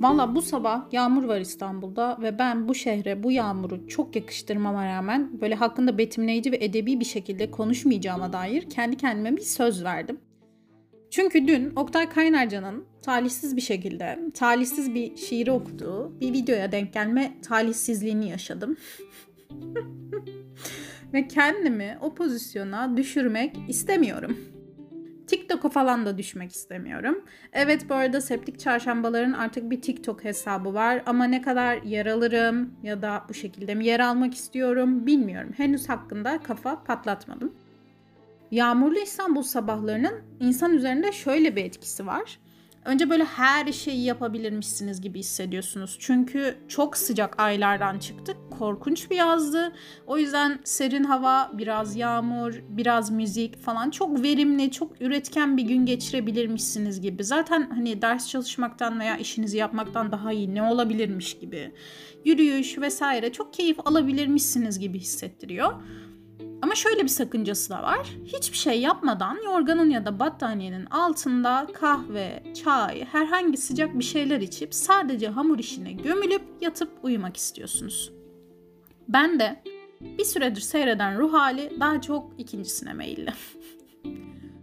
Valla bu sabah yağmur var İstanbul'da ve ben bu şehre bu yağmuru çok yakıştırmama rağmen böyle hakkında betimleyici ve edebi bir şekilde konuşmayacağıma dair kendi kendime bir söz verdim. Çünkü dün Oktay Kaynarca'nın talihsiz bir şiiri okuduğu bir videoya denk gelme talihsizliğini yaşadım. Ve kendimi o pozisyona düşürmek istemiyorum. TikTok'a falan da düşmek istemiyorum. Evet, bu arada septik çarşambaların artık bir TikTok hesabı var. Ama ne kadar yer alırım ya da bu şekilde mi yer almak istiyorum bilmiyorum. Henüz hakkında kafa patlatmadım. Yağmurlu İstanbul sabahlarının insan üzerinde şöyle bir etkisi var. Önce böyle her şeyi yapabilirmişsiniz gibi hissediyorsunuz. Çünkü çok sıcak aylardan çıktık. Korkunç bir yazdı. O yüzden serin hava, biraz yağmur, biraz müzik falan çok verimli, çok üretken bir gün geçirebilirmişsiniz gibi. Zaten hani ders çalışmaktan veya işinizi yapmaktan daha iyi ne olabilirmiş gibi. Yürüyüş vesaire çok keyif alabilirmişsiniz gibi hissettiriyor. Ama şöyle bir sakıncası da var. Hiçbir şey yapmadan yorganın ya da battaniyenin altında kahve, çay, herhangi sıcak bir şeyler içip sadece hamur işine gömülüp yatıp uyumak istiyorsunuz. Ben de bir süredir seyreden ruh hali daha çok ikincisine meyilli.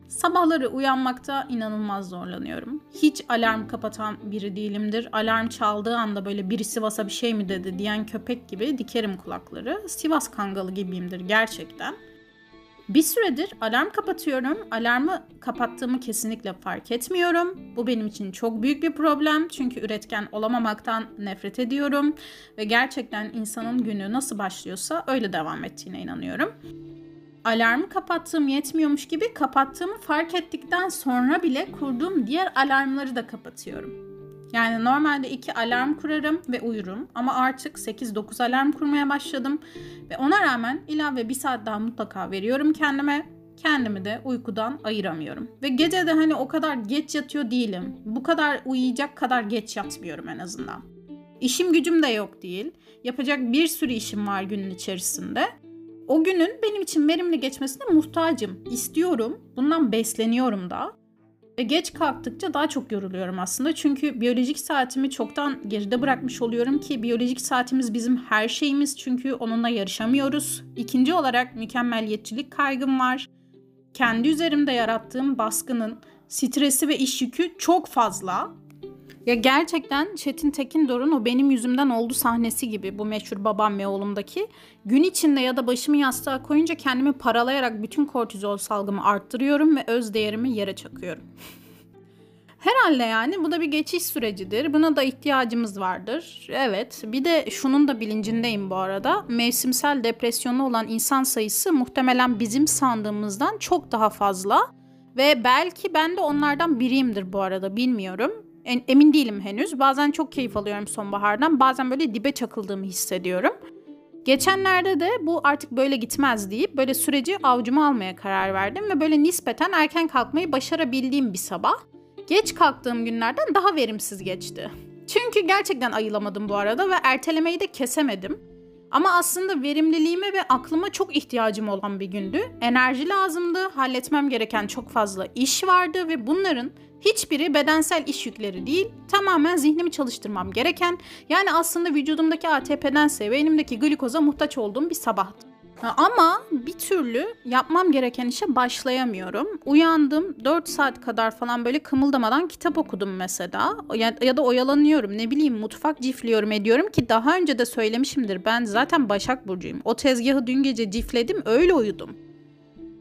Sabahları uyanmakta inanılmaz zorlanıyorum. Hiç alarm kapatan biri değilimdir. Alarm çaldığı anda böyle biri Sivas'a bir şey mi dedi diyen köpek gibi dikerim kulakları. Sivas kangalı gibiyimdir gerçekten. Bir süredir alarm kapatıyorum. Alarmı kapattığımı kesinlikle fark etmiyorum. Bu benim için çok büyük bir problem. Çünkü üretken olamamaktan nefret ediyorum. Ve gerçekten insanın günü nasıl başlıyorsa öyle devam ettiğine inanıyorum. Alarmı kapattığım yetmiyormuş gibi kapattığımı fark ettikten sonra bile kurduğum diğer alarmları da kapatıyorum. Yani normalde 2 alarm kurarım ve uyurum ama artık 8-9 alarm kurmaya başladım. Ve ona rağmen ilave 1 saat daha mutlaka veriyorum kendime. Kendimi de uykudan ayıramıyorum. Ve gece de hani o kadar geç yatıyor değilim. Bu kadar uyuyacak kadar geç yatmıyorum en azından. İşim gücüm de yok değil. Yapacak bir sürü işim var günün içerisinde. O günün benim için verimli geçmesine muhtacım, istiyorum, bundan besleniyorum da. Ve geç kalktıkça daha çok yoruluyorum aslında. Çünkü biyolojik saatimi çoktan geride bırakmış oluyorum ki biyolojik saatimiz bizim her şeyimiz. Çünkü onunla yarışamıyoruz. İkinci olarak mükemmeliyetçilik kaygım var. Kendi üzerimde yarattığım baskının stresi ve iş yükü çok fazla. Ya gerçekten Çetin Tekindor'un o benim yüzümden oldu sahnesi gibi bu meşhur babam ve oğlumdaki. Gün içinde ya da başımı yastığa koyunca kendimi paralayarak bütün kortizol salgımı arttırıyorum ve öz değerimi yere çakıyorum. Herhalde yani bu da bir geçiş sürecidir. Buna da ihtiyacımız vardır. Evet, bir de şunun da bilincindeyim bu arada. Mevsimsel depresyonu olan insan sayısı muhtemelen bizim sandığımızdan çok daha fazla. Ve belki ben de onlardan biriyimdir bu arada, bilmiyorum. Emin değilim henüz. Bazen çok keyif alıyorum sonbahardan. Bazen böyle dibe çakıldığımı hissediyorum. Geçenlerde de bu artık böyle gitmez deyip böyle süreci avucuma almaya karar verdim. Ve böyle nispeten erken kalkmayı başarabildiğim bir sabah. Geç kalktığım günlerden daha verimsiz geçti. Çünkü gerçekten ayılamadım bu arada ve ertelemeyi de kesemedim. Ama aslında verimliliğime ve aklıma çok ihtiyacım olan bir gündü. Enerji lazımdı, halletmem gereken çok fazla iş vardı ve bunların hiçbiri bedensel iş yükleri değil, tamamen zihnimi çalıştırmam gereken, yani aslında vücudumdaki ATP'dense beynimdeki glikoza muhtaç olduğum bir sabahtı. Ama bir türlü yapmam gereken işe başlayamıyorum. Uyandım, 4 saat kadar falan böyle kımıldamadan kitap okudum mesela. Ya da oyalanıyorum, ne bileyim mutfak cifliyorum ediyorum ki daha önce de söylemişimdir. Ben zaten Başak Burcu'yum. O tezgahı dün gece cifledim, öyle uyudum.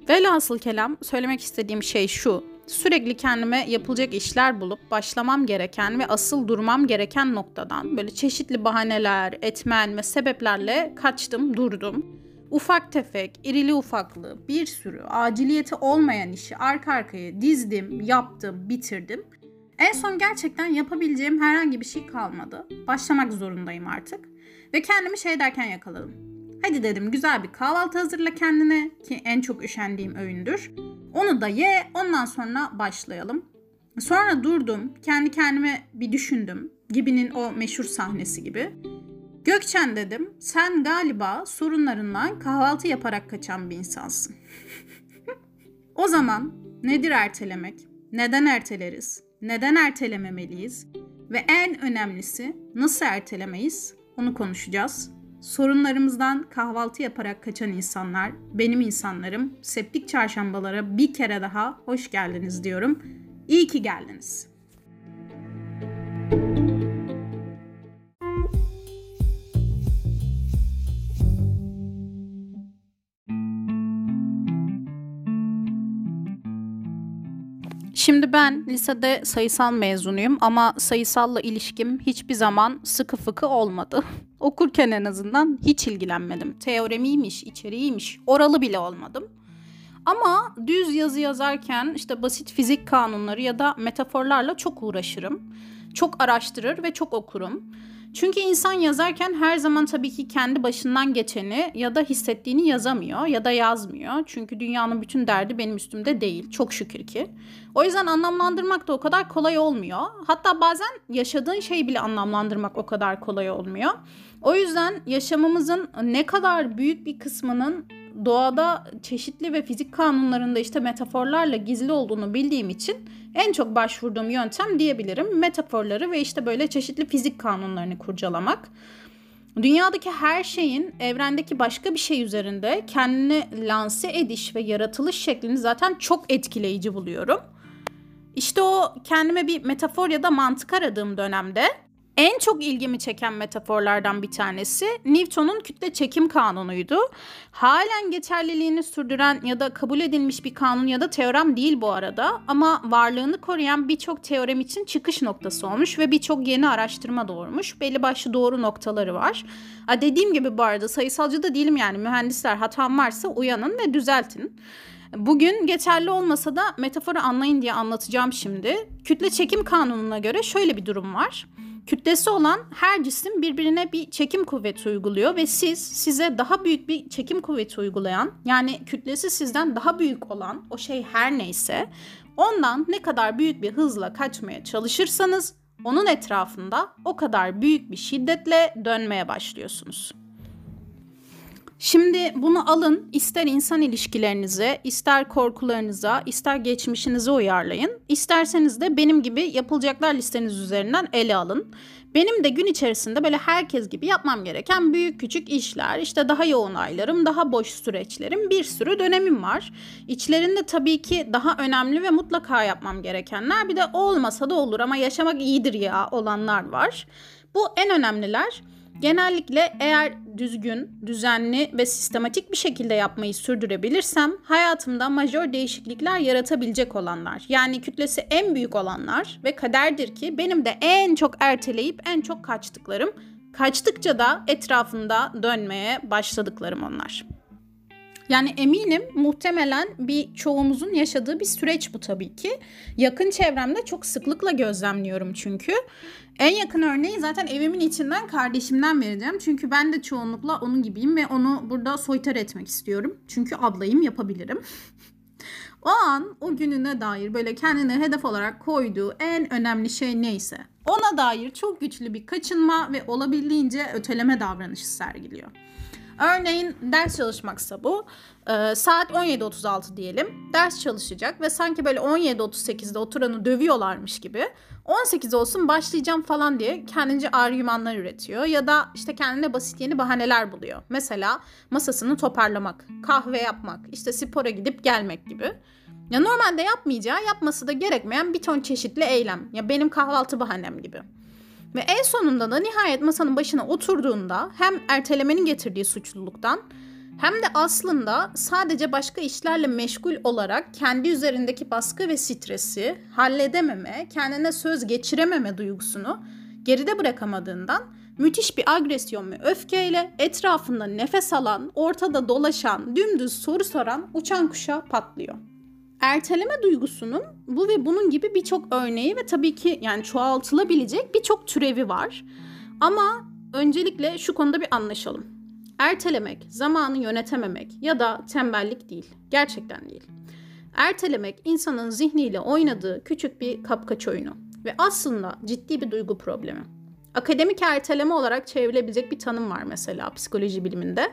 Velhasıl kelam söylemek istediğim şey şu. Sürekli kendime yapılacak işler bulup başlamam gereken ve asıl durmam gereken noktadan böyle çeşitli bahaneler, etmen ve sebeplerle kaçtım, durdum. Ufak tefek, irili ufaklı bir sürü aciliyeti olmayan işi arka arkaya dizdim, yaptım, bitirdim. En son gerçekten yapabileceğim herhangi bir şey kalmadı. Başlamak zorundayım artık. Ve kendimi şey derken yakaladım. Hadi dedim, güzel bir kahvaltı hazırla kendine ki en çok üşendiğim öğündür. Onu da ye, ondan sonra başlayalım. Sonra durdum, kendi kendime bir düşündüm. Gibi'nin o meşhur sahnesi gibi. Gökçen dedim, sen galiba sorunlarından kahvaltı yaparak kaçan bir insansın. O zaman nedir ertelemek? Neden erteleriz? Neden ertelememeliyiz? Ve en önemlisi nasıl ertelemeyiz onu konuşacağız. Sorunlarımızdan kahvaltı yaparak kaçan insanlar, benim insanlarım, septik çarşambalara bir kere daha hoş geldiniz diyorum. İyi ki geldiniz. Şimdi ben lisede sayısal mezunuyum ama sayısalla ilişkim hiçbir zaman sıkı fıkı olmadı. Okurken en azından hiç ilgilenmedim. Teoremiymiş, içeriymiş, oralı bile olmadım. Ama düz yazı yazarken işte basit fizik kanunları ya da metaforlarla çok uğraşırım. Çok araştırır ve çok okurum. Çünkü insan yazarken her zaman tabii ki kendi başından geçeni ya da hissettiğini yazamıyor ya da yazmıyor. Çünkü dünyanın bütün derdi benim üstümde değil, çok şükür ki. O yüzden anlamlandırmak da o kadar kolay olmuyor. Hatta bazen yaşadığın şeyi bile anlamlandırmak o kadar kolay olmuyor. O yüzden yaşamımızın ne kadar büyük bir kısmının doğada çeşitli ve fizik kanunlarında işte metaforlarla gizli olduğunu bildiğim için en çok başvurduğum yöntem diyebilirim metaforları ve işte böyle çeşitli fizik kanunlarını kurcalamak. Dünyadaki her şeyin evrendeki başka bir şey üzerinde kendini lanse ediş ve yaratılış şeklini zaten çok etkileyici buluyorum. İşte o kendime bir metafor ya da mantık aradığım dönemde en çok ilgimi çeken metaforlardan bir tanesi Newton'un kütle çekim kanunuydu. Halen geçerliliğini sürdüren ya da kabul edilmiş bir kanun ya da teorem değil bu arada ama varlığını koruyan birçok teorem için çıkış noktası olmuş ve birçok yeni araştırma doğurmuş. Belli başlı doğru noktaları var. Dediğim gibi bu arada sayısalcı da değilim yani mühendisler hatam varsa uyanın ve düzeltin. Bugün geçerli olmasa da metaforu anlayın diye anlatacağım şimdi. Kütle çekim kanununa göre şöyle bir durum var. Kütlesi olan her cisim birbirine bir çekim kuvveti uyguluyor ve size daha büyük bir çekim kuvveti uygulayan yani kütlesi sizden daha büyük olan o şey her neyse ondan ne kadar büyük bir hızla kaçmaya çalışırsanız onun etrafında o kadar büyük bir şiddetle dönmeye başlıyorsunuz. Şimdi bunu alın, ister insan ilişkilerinize, ister korkularınıza, ister geçmişinize uyarlayın. İsterseniz de benim gibi yapılacaklar listeniz üzerinden ele alın. Benim de gün içerisinde böyle herkes gibi yapmam gereken büyük küçük işler, işte daha yoğun aylarım, daha boş süreçlerim, bir sürü dönemim var. İçlerinde tabii ki daha önemli ve mutlaka yapmam gerekenler, bir de olmasa da olur ama yaşamak iyidir ya olanlar var. Bu en önemliler. Genellikle eğer düzgün, düzenli ve sistematik bir şekilde yapmayı sürdürebilirsem hayatımda majör değişiklikler yaratabilecek olanlar. Yani kütlesi en büyük olanlar ve kaderdir ki benim de en çok erteleyip en çok kaçtıklarım, kaçtıkça da etrafında dönmeye başladıklarım onlar. Yani eminim muhtemelen birçoğumuzun yaşadığı bir süreç bu tabii ki. Yakın çevremde çok sıklıkla gözlemliyorum çünkü. En yakın örneği zaten evimin içinden kardeşimden vereceğim. Çünkü ben de çoğunlukla onun gibiyim ve onu burada soytar etmek istiyorum. Çünkü ablayım yapabilirim. O an o gününe dair böyle kendine hedef olarak koyduğu en önemli şey neyse ona dair çok güçlü bir kaçınma ve olabildiğince öteleme davranışı sergiliyor. Örneğin ders çalışmaksa bu. Saat 17.36 diyelim. Ders çalışacak ve sanki böyle 17.38'de oturanı dövüyorlarmış gibi 18 olsun başlayacağım falan diye kendince argümanlar üretiyor. Ya da işte kendine basit yeni bahaneler buluyor. Mesela masasını toparlamak, kahve yapmak, işte spora gidip gelmek gibi. Ya normalde yapmayacağı, yapması da gerekmeyen bir ton çeşitli eylem. Ya benim kahvaltı bahanem gibi. Ve en sonunda da nihayet masanın başına oturduğunda hem ertelemenin getirdiği suçluluktan hem de aslında sadece başka işlerle meşgul olarak kendi üzerindeki baskı ve stresi, halledememe, kendine söz geçirememe duygusunu geride bırakamadığından müthiş bir agresyon ve öfkeyle etrafında nefes alan, ortada dolaşan, dümdüz soru soran uçan kuşa patlıyor. Erteleme duygusunun bu ve bunun gibi birçok örneği ve tabii ki yani çoğaltılabilecek birçok türevi var. Ama öncelikle şu konuda bir anlaşalım. Ertelemek, zamanı yönetememek ya da tembellik değil. Gerçekten değil. Ertelemek insanın zihniyle oynadığı küçük bir kapkaç oyunu ve aslında ciddi bir duygu problemi. Akademik erteleme olarak çevrilebilecek bir tanım var mesela psikoloji biliminde.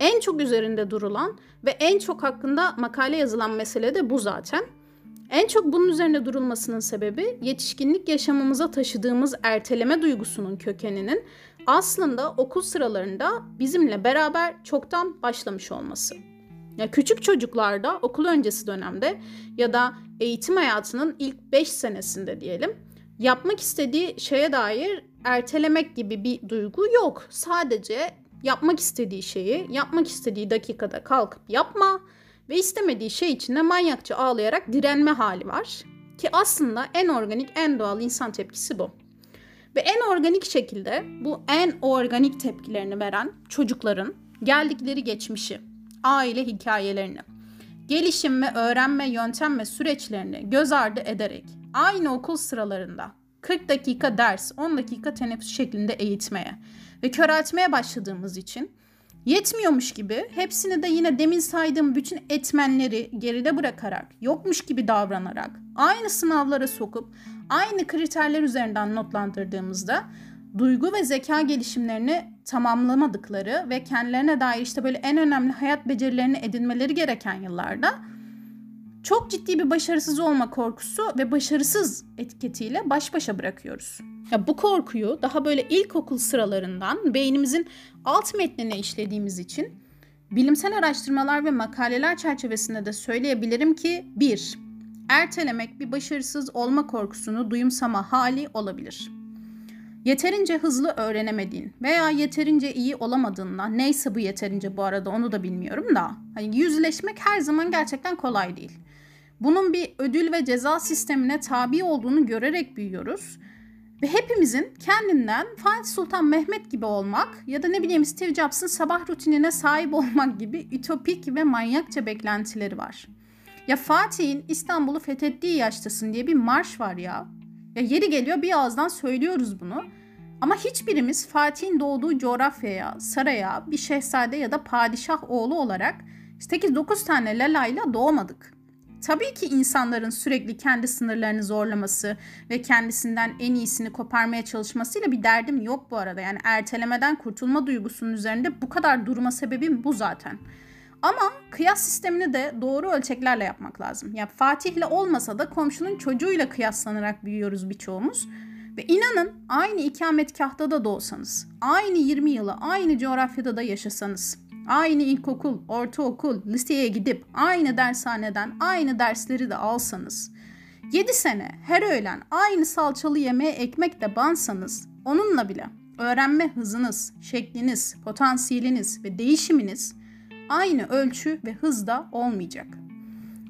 En çok üzerinde durulan ve en çok hakkında makale yazılan mesele de bu zaten. En çok bunun üzerine durulmasının sebebi yetişkinlik yaşamımıza taşıdığımız erteleme duygusunun kökeninin aslında okul sıralarında bizimle beraber çoktan başlamış olması. Ya küçük çocuklarda okul öncesi dönemde ya da eğitim hayatının ilk 5 senesinde diyelim, yapmak istediği şeye dair ertelemek gibi bir duygu yok. Sadece yapmak istediği şeyi, yapmak istediği dakikada kalkıp yapma ve istemediği şey için de manyakça ağlayarak direnme hali var. Ki aslında en organik, en doğal insan tepkisi bu. Ve en organik şekilde bu en organik tepkilerini veren çocukların geldikleri geçmişi, aile hikayelerini, gelişim ve öğrenme yöntem ve süreçlerini göz ardı ederek aynı okul sıralarında 40 dakika ders, 10 dakika teneffüs şeklinde eğitmeye ve köreltmeye başladığımız için yetmiyormuş gibi hepsini de yine demin saydığım bütün etmenleri geride bırakarak, yokmuş gibi davranarak, aynı sınavlara sokup, aynı kriterler üzerinden notlandırdığımızda duygu ve zeka gelişimlerini tamamlamadıkları ve kendilerine dair işte böyle en önemli hayat becerilerini edinmeleri gereken yıllarda çok ciddi bir başarısız olma korkusu ve başarısız etiketiyle baş başa bırakıyoruz. Ya bu korkuyu daha böyle ilkokul sıralarından beynimizin alt metnine işlediğimiz için bilimsel araştırmalar ve makaleler çerçevesinde de söyleyebilirim ki 1. Ertelemek bir başarısız olma korkusunu duyumsama hali olabilir. Yeterince hızlı öğrenemediğin veya yeterince iyi olamadığından, neyse bu yeterince bu arada onu da bilmiyorum da, hani yüzleşmek her zaman gerçekten kolay değil. Bunun bir ödül ve ceza sistemine tabi olduğunu görerek büyüyoruz. Ve hepimizin kendinden Fatih Sultan Mehmet gibi olmak ya da ne bileyim Steve Jobs'ın sabah rutinine sahip olmak gibi ütopik ve manyakça beklentileri var. Ya Fatih'in İstanbul'u fethettiği yaştasın diye bir marş var ya. Ya yeri geliyor bir ağızdan söylüyoruz bunu. Ama hiçbirimiz Fatih'in doğduğu coğrafyaya, saraya, bir şehzade ya da padişah oğlu olarak 8-9 tane lalayla doğmadık. Tabii ki insanların sürekli kendi sınırlarını zorlaması ve kendisinden en iyisini koparmaya çalışmasıyla bir derdim yok bu arada. Yani ertelemeden kurtulma duygusunun üzerinde bu kadar durma sebebim bu zaten. Ama kıyas sistemini de doğru ölçeklerle yapmak lazım. Ya Fatih'le olmasa da komşunun çocuğuyla kıyaslanarak büyüyoruz birçoğumuz. Ve inanın aynı ikametgahta da doğsanız, aynı 20 yılı aynı coğrafyada da yaşasanız, aynı ilkokul, ortaokul, liseye gidip aynı dershaneden aynı dersleri de alsanız, 7 sene her öğlen aynı salçalı yemeğe ekmek de bansanız, onunla bile öğrenme hızınız, şekliniz, potansiyeliniz ve değişiminiz aynı ölçü ve hızda olmayacak.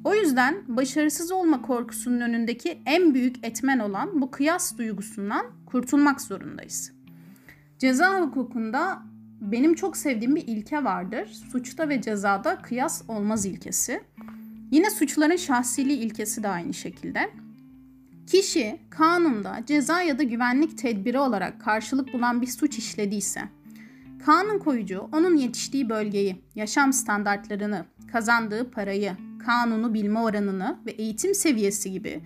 O yüzden başarısız olma korkusunun önündeki en büyük etmen olan bu kıyas duygusundan kurtulmak zorundayız. Ceza hukukunda benim çok sevdiğim bir ilke vardır. Suçta ve cezada kıyas olmaz ilkesi. Yine suçların şahsiliği ilkesi de aynı şekilde. Kişi kanunda ceza ya da güvenlik tedbiri olarak karşılık bulan bir suç işlediyse, kanun koyucu onun yetiştiği bölgeyi, yaşam standartlarını, kazandığı parayı, kanunu bilme oranını ve eğitim seviyesi gibi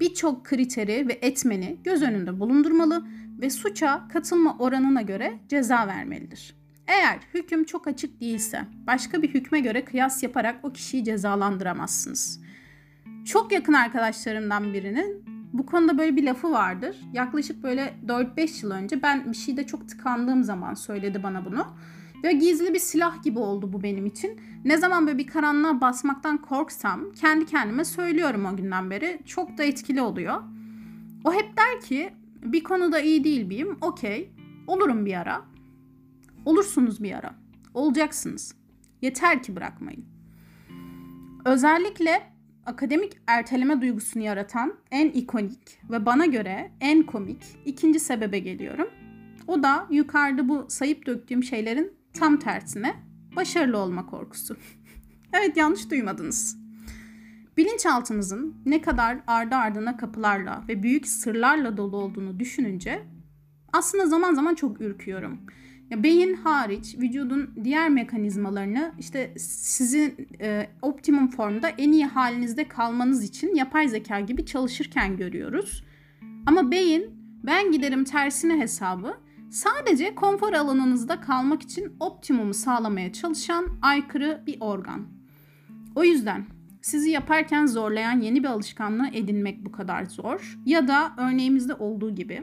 birçok kriteri ve etmeni göz önünde bulundurmalı ve suça katılma oranına göre ceza vermelidir. Eğer hüküm çok açık değilse başka bir hükme göre kıyas yaparak o kişiyi cezalandıramazsınız. Çok yakın arkadaşlarımdan birinin bu konuda böyle bir lafı vardır. Yaklaşık böyle 4-5 yıl önce ben bir şeyde çok tıkandığım zaman söyledi bana bunu. Ve gizli bir silah gibi oldu bu benim için. Ne zaman böyle bir karanlığa basmaktan korksam kendi kendime söylüyorum o günden beri. Çok da etkili oluyor. O hep der ki bir konuda iyi değil miyim? Okey. Olurum bir ara. Olursunuz bir ara. Olacaksınız. Yeter ki bırakmayın. Özellikle akademik erteleme duygusunu yaratan en ikonik ve bana göre en komik ikinci sebebe geliyorum. O da yukarıda bu sayıp döktüğüm şeylerin tam tersine başarılı olma korkusu. Evet, yanlış duymadınız. Bilinçaltımızın ne kadar ardı ardına kapılarla ve büyük sırlarla dolu olduğunu düşününce aslında zaman zaman çok ürküyorum. Ya beyin hariç vücudun diğer mekanizmalarını işte sizin optimum formda en iyi halinizde kalmanız için yapay zeka gibi çalışırken görüyoruz. Ama beyin ben giderim tersine hesabı sadece konfor alanınızda kalmak için optimumu sağlamaya çalışan aykırı bir organ. O yüzden Sizi yaparken zorlayan yeni bir alışkanlığı edinmek bu kadar zor. Ya da örneğimizde olduğu gibi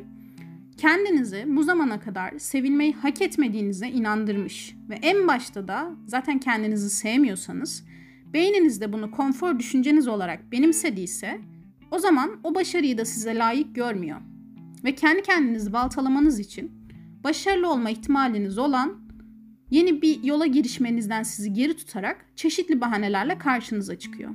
kendinizi bu zamana kadar sevilmeyi hak etmediğinize inandırmış ve en başta da zaten kendinizi sevmiyorsanız, beyninizde bunu konfor düşünceniz olarak benimsediyse o zaman o başarıyı da size layık görmüyor. Ve kendi kendinizi baltalamanız için başarılı olma ihtimaliniz olan yeni bir yola girişmenizden sizi geri tutarak çeşitli bahanelerle karşınıza çıkıyor.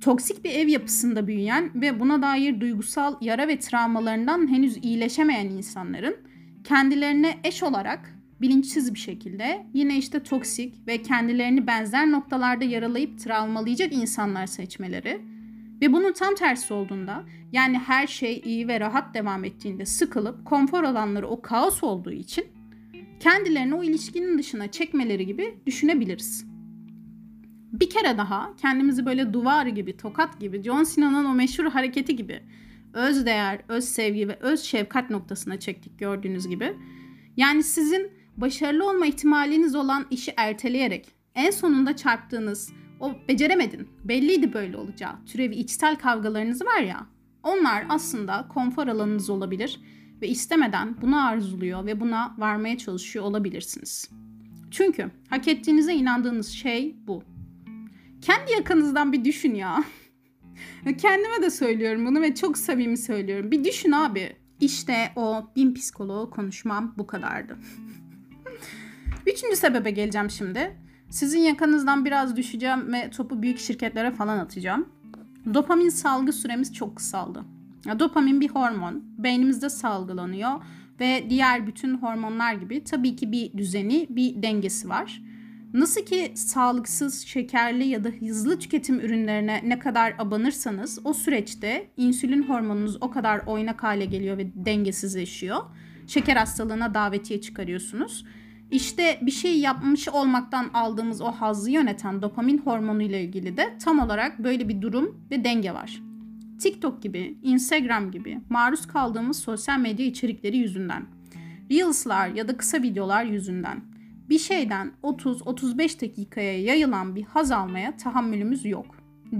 Toksik bir ev yapısında büyüyen ve buna dair duygusal yara ve travmalarından henüz iyileşemeyen insanların kendilerine eş olarak bilinçsiz bir şekilde yine işte toksik ve kendilerini benzer noktalarda yaralayıp travmalayacak insanlar seçmeleri ve bunun tam tersi olduğunda, yani her şey iyi ve rahat devam ettiğinde sıkılıp konfor alanları o kaos olduğu için kendilerini o ilişkinin dışına çekmeleri gibi düşünebiliriz. Bir kere daha kendimizi böyle duvar gibi, tokat gibi, John Cena'nın o meşhur hareketi gibi öz değer, öz sevgi ve öz şefkat noktasına çektik gördüğünüz gibi. Yani sizin başarılı olma ihtimaliniz olan işi erteleyerek en sonunda çarptığınız o beceremedin, belliydi böyle olacağı türevi içsel kavgalarınız var ya, onlar aslında konfor alanınız olabilir ve istemeden bunu arzuluyor ve buna varmaya çalışıyor olabilirsiniz. Çünkü hak ettiğinize inandığınız şey bu. Kendi yakınızdan bir düşün ya. Kendime de söylüyorum bunu ve çok samimi söylüyorum. Bir düşün abi. İşte o 1000 psikoloğu konuşmam bu kadardı. 3. sebebe geleceğim şimdi. Sizin yakınızdan biraz düşeceğim ve topu büyük şirketlere falan atacağım. Dopamin salgı süremiz çok kısaldı. Dopamin bir hormon. Beynimizde salgılanıyor ve diğer bütün hormonlar gibi tabii ki bir düzeni, bir dengesi var. Nasıl ki sağlıksız, şekerli ya da hızlı tüketim ürünlerine ne kadar abanırsanız o süreçte insülin hormonunuz o kadar oynak hale geliyor ve dengesizleşiyor. Şeker hastalığına davetiye çıkarıyorsunuz. İşte bir şey yapmış olmaktan aldığımız o hazzı yöneten dopamin hormonu ile ilgili de tam olarak böyle bir durum ve denge var. TikTok gibi, Instagram gibi maruz kaldığımız sosyal medya içerikleri yüzünden, Reels'lar ya da kısa videolar yüzünden bir şeyden 30-35 dakikaya yayılan bir haz almaya tahammülümüz yok.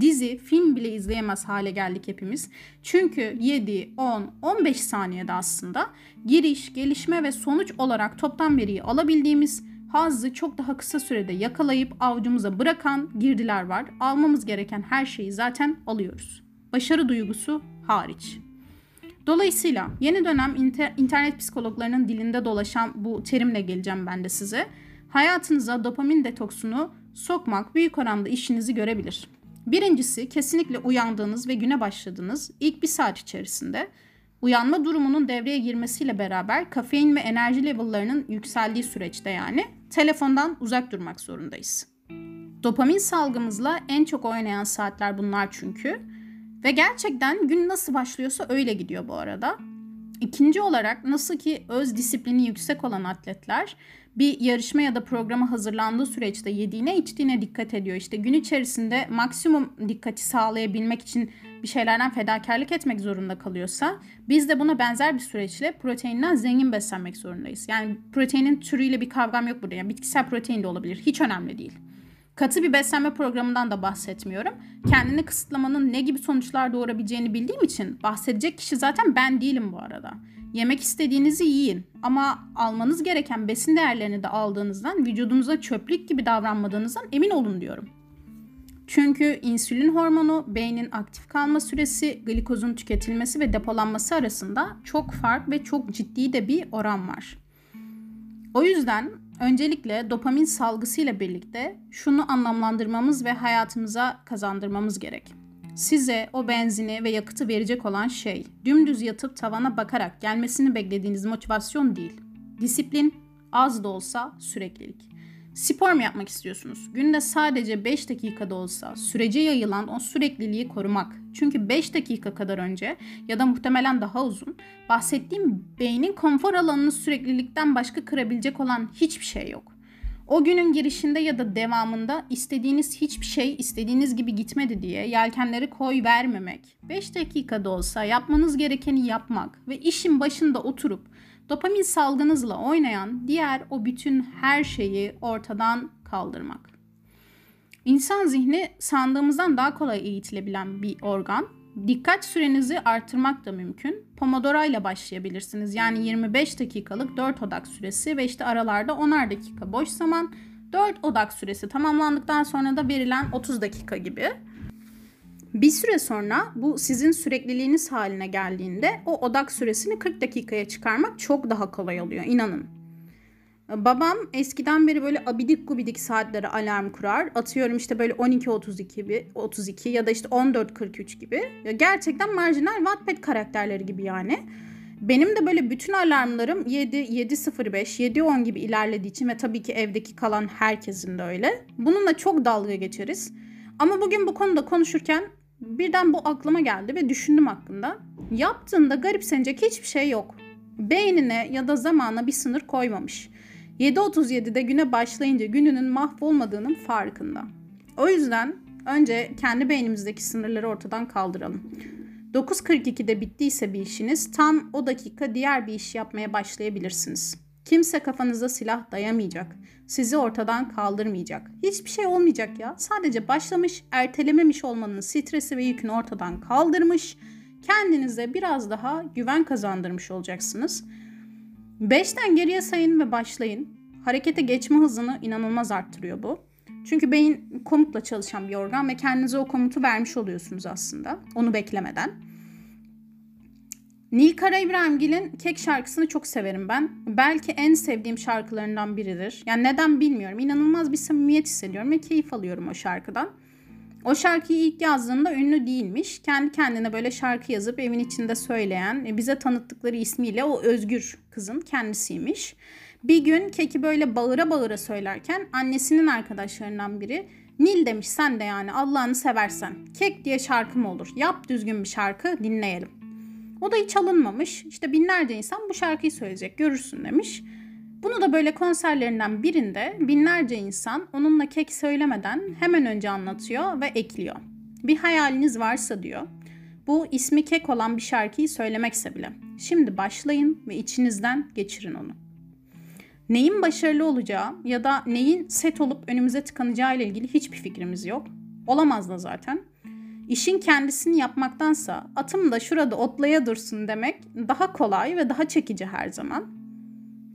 Dizi, film bile izleyemez hale geldik hepimiz. Çünkü 7, 10, 15 saniyede aslında giriş, gelişme ve sonuç olarak toptan veriyi alabildiğimiz, hazzı çok daha kısa sürede yakalayıp avcumuza bırakan girdiler var. Almamız gereken her şeyi zaten alıyoruz. Başarı duygusu hariç. Dolayısıyla yeni dönem internet psikologlarının dilinde dolaşan bu terimle geleceğim ben de size. Hayatınıza dopamin detoksunu sokmak büyük oranda işinizi görebilir. Birincisi, kesinlikle uyandığınız ve güne başladığınız ilk bir saat içerisinde uyanma durumunun devreye girmesiyle beraber kafein ve enerji level'larının yükseldiği süreçte, yani telefondan uzak durmak zorundayız. Dopamin salgımızla en çok oynayan saatler bunlar çünkü. Ve gerçekten gün nasıl başlıyorsa öyle gidiyor bu arada. İkinci olarak, nasıl ki öz disiplini yüksek olan atletler bir yarışma ya da programa hazırlandığı süreçte yediğine içtiğine dikkat ediyor. İşte gün içerisinde maksimum dikkati sağlayabilmek için bir şeylerden fedakarlık etmek zorunda kalıyorsa biz de buna benzer bir süreçle proteinden zengin beslenmek zorundayız. Yani proteinin türüyle bir kavgam yok burada. Yani bitkisel protein de olabilir. Hiç önemli değil. Katı bir beslenme programından da bahsetmiyorum. Kendini kısıtlamanın ne gibi sonuçlar doğurabileceğini bildiğim için bahsedecek kişi zaten ben değilim bu arada. Yemek istediğinizi yiyin ama almanız gereken besin değerlerini de aldığınızdan, vücudunuza çöplük gibi davranmadığınızdan emin olun diyorum. Çünkü insülin hormonu, beynin aktif kalma süresi, glikozun tüketilmesi ve depolanması arasında çok fark ve çok ciddi de bir oran var. O yüzden öncelikle dopamin salgısıyla birlikte şunu anlamlandırmamız ve hayatımıza kazandırmamız gerek. Size o benzini ve yakıtı verecek olan şey, dümdüz yatıp tavana bakarak gelmesini beklediğiniz motivasyon değil. Disiplin, az da olsa süreklilik. Spor mu yapmak istiyorsunuz? Günde sadece 5 dakika da olsa sürece yayılan o sürekliliği korumak. Çünkü 5 dakika kadar önce ya da muhtemelen daha uzun bahsettiğim beynin konfor alanını süreklilikten başka kırabilecek olan hiçbir şey yok. O günün girişinde ya da devamında istediğiniz hiçbir şey istediğiniz gibi gitmedi diye yelkenleri koy vermemek, 5 dakika da olsa yapmanız gerekeni yapmak ve işin başında oturup dopamin salgınızla oynayan diğer o bütün her şeyi ortadan kaldırmak. İnsan zihni sandığımızdan daha kolay eğitilebilen bir organ. Dikkat sürenizi artırmak da mümkün. Pomodoro ile başlayabilirsiniz. Yani 25 dakikalık 4 odak süresi ve işte aralarda 10'ar dakika boş zaman. 4 odak süresi tamamlandıktan sonra da verilen 30 dakika gibi. Bir süre sonra bu sizin sürekliliğiniz haline geldiğinde o odak süresini 40 dakikaya çıkarmak çok daha kolay oluyor, inanın. Babam eskiden beri böyle abidik gubidik saatlere alarm kurar. Atıyorum işte böyle 12:32 ya da işte 14:43 gibi. Gerçekten marjinal Wattpad karakterleri gibi yani. Benim de böyle bütün alarmlarım 7:05, 7:10 gibi ilerlediği için ve tabii ki evdeki kalan herkesin de öyle. Bununla çok dalga geçeriz. Ama bugün bu konuda konuşurken birden bu aklıma geldi ve düşündüm hakkında. Yaptığında garipsenecek hiçbir şey yok. Beynine ya da zamana bir sınır koymamış. 7:37'de güne başlayınca gününün mahvolmadığının farkında. O yüzden önce kendi beynimizdeki sınırları ortadan kaldıralım. 9:42'de bittiyse bir işiniz, tam o dakika diğer bir iş yapmaya başlayabilirsiniz. Kimse kafanıza silah dayamayacak. Sizi ortadan kaldırmayacak. Hiçbir şey olmayacak ya. Sadece başlamış, ertelememiş olmanın stresi ve yükünü ortadan kaldırmış, kendinize biraz daha güven kazandırmış olacaksınız. 5'ten geriye sayın ve başlayın. Harekete geçme hızını inanılmaz arttırıyor bu. Çünkü beyin komutla çalışan bir organ ve kendinize o komutu vermiş oluyorsunuz aslında. Onu beklemeden. Nilkara İbrahimgil'in Kek şarkısını çok severim ben. Belki en sevdiğim şarkılarından biridir. Yani neden bilmiyorum. İnanılmaz bir samimiyet hissediyorum ve keyif alıyorum o şarkıdan. O şarkıyı ilk yazdığında ünlü değilmiş. Kendi kendine böyle şarkı yazıp evin içinde söyleyen, bize tanıttıkları ismiyle o özgür kızın kendisiymiş. Bir gün Kek'i böyle bağıra bağıra söylerken annesinin arkadaşlarından biri "Nil" demiş, "sen de yani Allah'ını seversen Kek diye şarkı mı olur? Yap düzgün bir şarkı, dinleyelim." O da hiç alınmamış. İşte binlerce insan bu şarkıyı söyleyecek, görürsün demiş. Bunu da böyle konserlerinden birinde binlerce insan onunla Kek söylemeden hemen önce anlatıyor ve ekliyor. Bir hayaliniz varsa diyor, bu ismi Kek olan bir şarkıyı söylemekse bile, şimdi başlayın ve içinizden geçirin onu. Neyin başarılı olacağı ya da neyin set olup önümüze tıkanacağı ile ilgili hiçbir fikrimiz yok. Olamaz da zaten. İşin kendisini yapmaktansa atım da şurada otlaya dursun demek daha kolay ve daha çekici her zaman.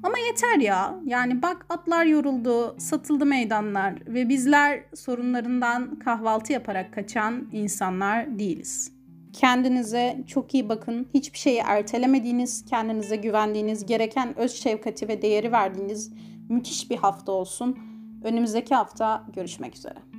Ama yeter ya, yani bak atlar yoruldu, satıldı meydanlar ve bizler sorunlarından kahvaltı yaparak kaçan insanlar değiliz. Kendinize çok iyi bakın, hiçbir şeyi ertelemediğiniz, kendinize güvendiğiniz, gereken öz şefkati ve değeri verdiğiniz müthiş bir hafta olsun. Önümüzdeki hafta görüşmek üzere.